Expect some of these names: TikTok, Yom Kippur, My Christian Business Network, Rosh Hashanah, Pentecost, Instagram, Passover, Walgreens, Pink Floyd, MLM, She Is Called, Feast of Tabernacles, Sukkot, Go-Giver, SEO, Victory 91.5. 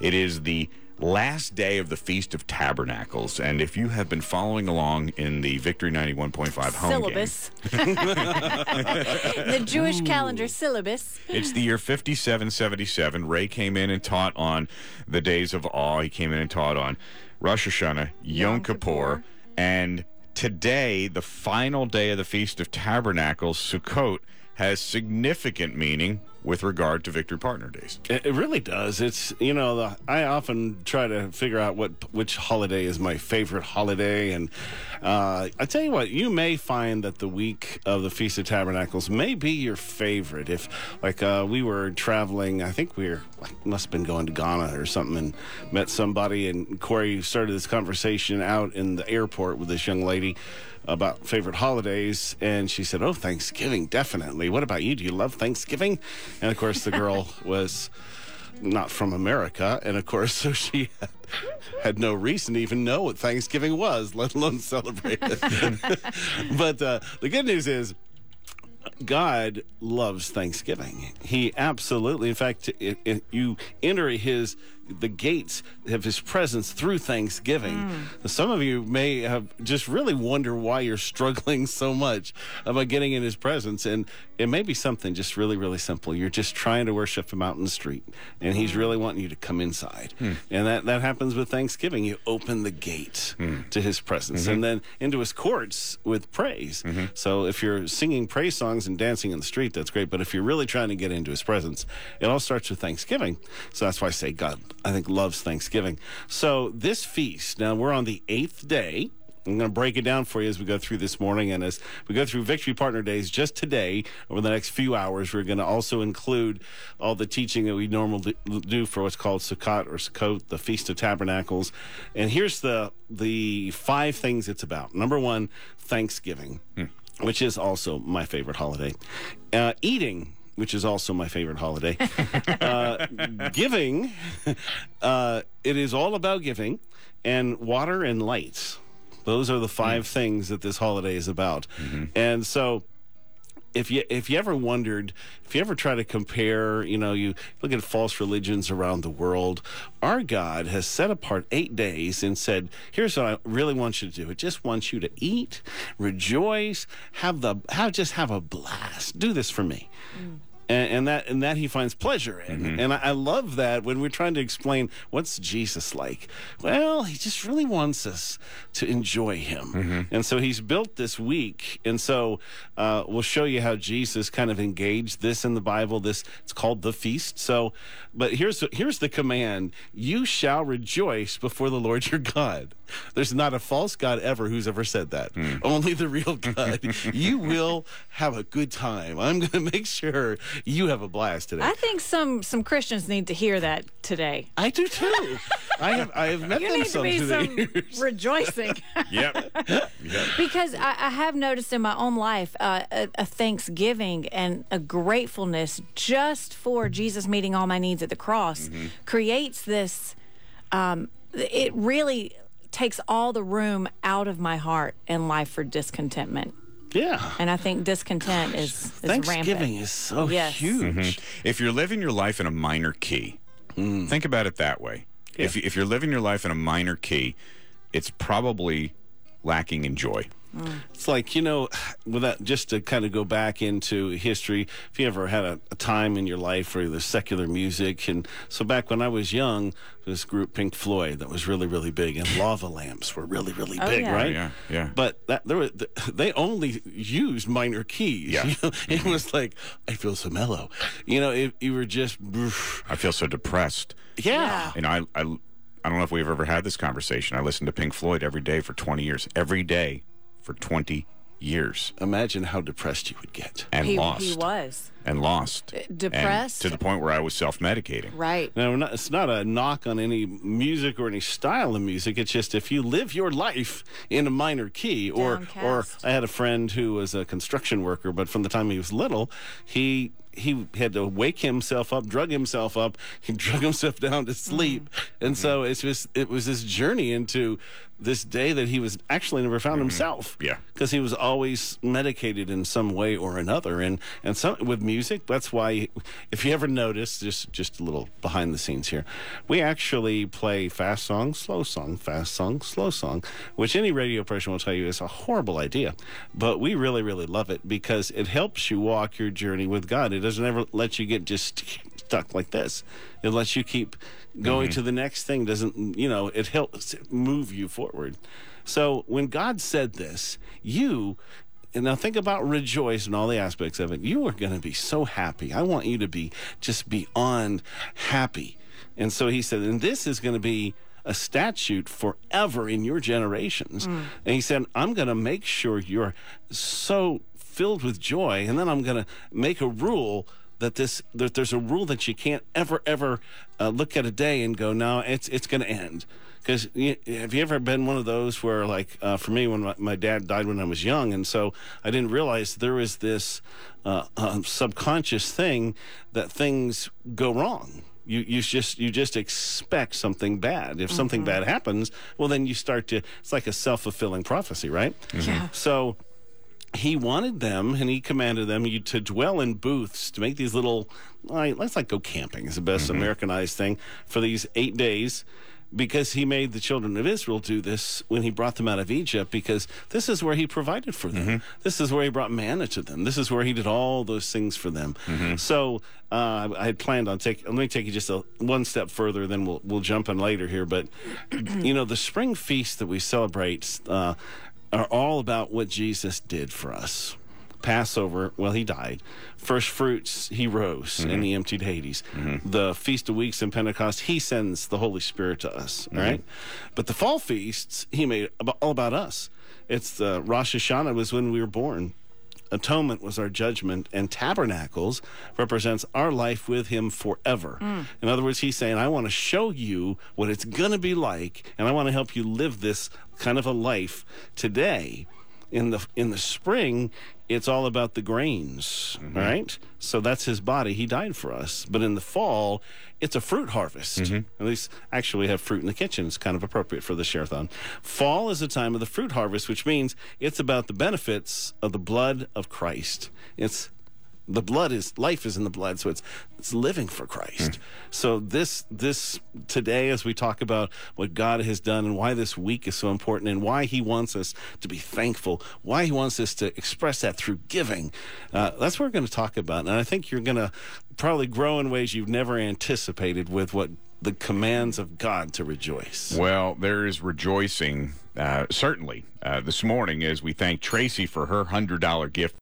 It is the last day of the Feast of Tabernacles, and if you have been following along in the Victory 91.5 home syllabus game, the Jewish calendar syllabus, it's the year 5777. Ray came in and taught on the days of awe. He came in and taught on Rosh Hashanah, Yom Kippur, and today, the final day of the Feast of Tabernacles, Sukkot, has significant meaning with regard to Victory Partner Days. It really does. It's, you know, I often try to figure out which holiday is my favorite holiday. And I tell you what, you may find that the week of the Feast of Tabernacles may be your favorite. If, like, we were traveling, I think must have been going to Ghana or something, and met somebody, and Corey started this conversation out in the airport with this young lady about favorite holidays, and she said, "Oh, Thanksgiving, definitely. What about you? Do you love Thanksgiving?" And, of course, the girl was not from America, and, of course, so she had no reason to even know what Thanksgiving was, let alone celebrate it. But the good news is, God loves Thanksgiving. He absolutely, in fact, if you enter the gates of his presence through Thanksgiving. Some of you may have just really wonder why you're struggling so much about getting in his presence, and it may be something just really, really simple. You're just trying to worship him out in the street, and he's really wanting you to come inside. And that happens with Thanksgiving. You open the gate to his presence, and then into his courts with praise. So if you're singing praise songs and dancing in the street, that's great, but if you're really trying to get into his presence, it all starts with Thanksgiving. So that's why I say God, I think, loves Thanksgiving. So this feast, now we're on the 8th day. I'm going to break it down for you as we go through this morning. And as we go through Victory Partner Days, just today, over the next few hours, we're going to also include all the teaching that we normally do for what's called Sukkot, the Feast of Tabernacles. And here's the five things it's about. Number one, Thanksgiving, which is also my favorite holiday. Eating, which is also my favorite holiday. Giving, it is all about giving, and water and light. Those are the five things that this holiday is about. And so if you ever wondered, if you ever try to compare, you know, you look at false religions around the world, our God has set apart 8 days and said, here's what I really want you to do. It just wants you to eat, rejoice, have a blast. Do this for me. And that he finds pleasure in. And I love that when we're trying to explain what's Jesus like. Well, he just really wants us to enjoy him. And so he's built this week. And so we'll show you how Jesus kind of engaged this in the Bible. It's called the feast. So, but here's the command. You shall rejoice before the Lord your God. There's not a false God ever who's ever said that. Only the real God. You will have a good time. I'm going to make sure you have a blast today. I think some Christians need to hear that today. I do too. I have met them some today. You need to be some rejoicing. Yep. Because I have noticed in my own life a thanksgiving and a gratefulness just for Jesus meeting all my needs at the cross creates this. It really takes all the room out of my heart and life for discontentment. Yeah. And I think discontent is rampant. Thanksgiving is so huge. If you're living your life in a minor key, think about it that way. Yeah. If you're living your life in a minor key, it's probably lacking in joy. It's like, you know, just to kind of go back into history, if you ever had a time in your life where there's secular music, and so back when I was young, this group Pink Floyd that was really, really big, and lava lamps were really, really big, right? Yeah. But they only used minor keys. Yeah. You know? It was like, I feel so mellow. You know, you were just... I feel so depressed. Yeah. And I don't know if we've ever had this conversation. I listened to Pink Floyd every day for 20 years. Every day. For 20 years. Imagine how depressed you would get. And lost. He was. And lost. Depressed. And to the point where I was self-medicating. Right. Now, it's not a knock on any music or any style of music. It's just if you live your life in a minor key. Or I had a friend who was a construction worker, but from the time he was little, he had to wake himself up, drug himself up, he drug himself down to sleep. And so it was this journey into this day that he was actually never found himself. Yeah. Because he was always medicated in some way or another. And some, with music, that's why, if you ever notice, just a little behind the scenes here, we actually play fast song, slow song, fast song, slow song, which any radio person will tell you is a horrible idea. But we really, really love it because it helps you walk your journey with God. It doesn't ever let you get just stuck like this. It lets you keep going to the next thing. Doesn't, you know, it helps move you forward. So when God said this, you, and now think about rejoice and all the aspects of it, you are going to be so happy. I want you to be just beyond happy. And so he said, and this is going to be a statute forever in your generations. Mm. And he said, I'm going to make sure you're so filled with joy, and then I'm going to make a rule that there's a rule that you can't ever look at a day and go, no, it's going to end. Because have you ever been one of those where, like, for me, when my dad died when I was young, and so I didn't realize there was this subconscious thing that things go wrong. You just expect something bad. If something bad happens, well, then you start to, it's like a self-fulfilling prophecy, right? Mm-hmm. Yeah. So he wanted them, and he commanded them to dwell in booths, to make these little, let's like go camping is the best Americanized thing, for these 8 days. Because he made the children of Israel do this when he brought them out of Egypt, because this is where he provided for them. Mm-hmm. This is where he brought manna to them. This is where he did all those things for them. Mm-hmm. So I had planned on let me take you just one step further, then we'll jump in later here. But, you know, the spring feast that we celebrate are all about what Jesus did for us. Passover, well, he died. First fruits, he rose, and he emptied Hades. Mm-hmm. The Feast of Weeks and Pentecost, he sends the Holy Spirit to us, right? But the fall feasts, he made all about us. It's the Rosh Hashanah was when we were born. Atonement was our judgment, and Tabernacles represents our life with him forever. Mm. In other words, he's saying, I want to show you what it's going to be like, and I want to help you live this kind of a life today. In the spring, it's all about the grains, right? So that's his body. He died for us. But in the fall, it's a fruit harvest. Mm-hmm. At least, actually, we have fruit in the kitchen. It's kind of appropriate for the share-a-thon. Fall is the time of the fruit harvest, which means it's about the benefits of the blood of Christ. The blood is, life is in the blood, so it's living for Christ. Mm. So this today, as we talk about what God has done and why this week is so important and why he wants us to be thankful, why he wants us to express that through giving, that's what we're going to talk about. And I think you're going to probably grow in ways you've never anticipated with what the commands of God to rejoice. Well, there is rejoicing, certainly, this morning as we thank Tracy for her $100 gift.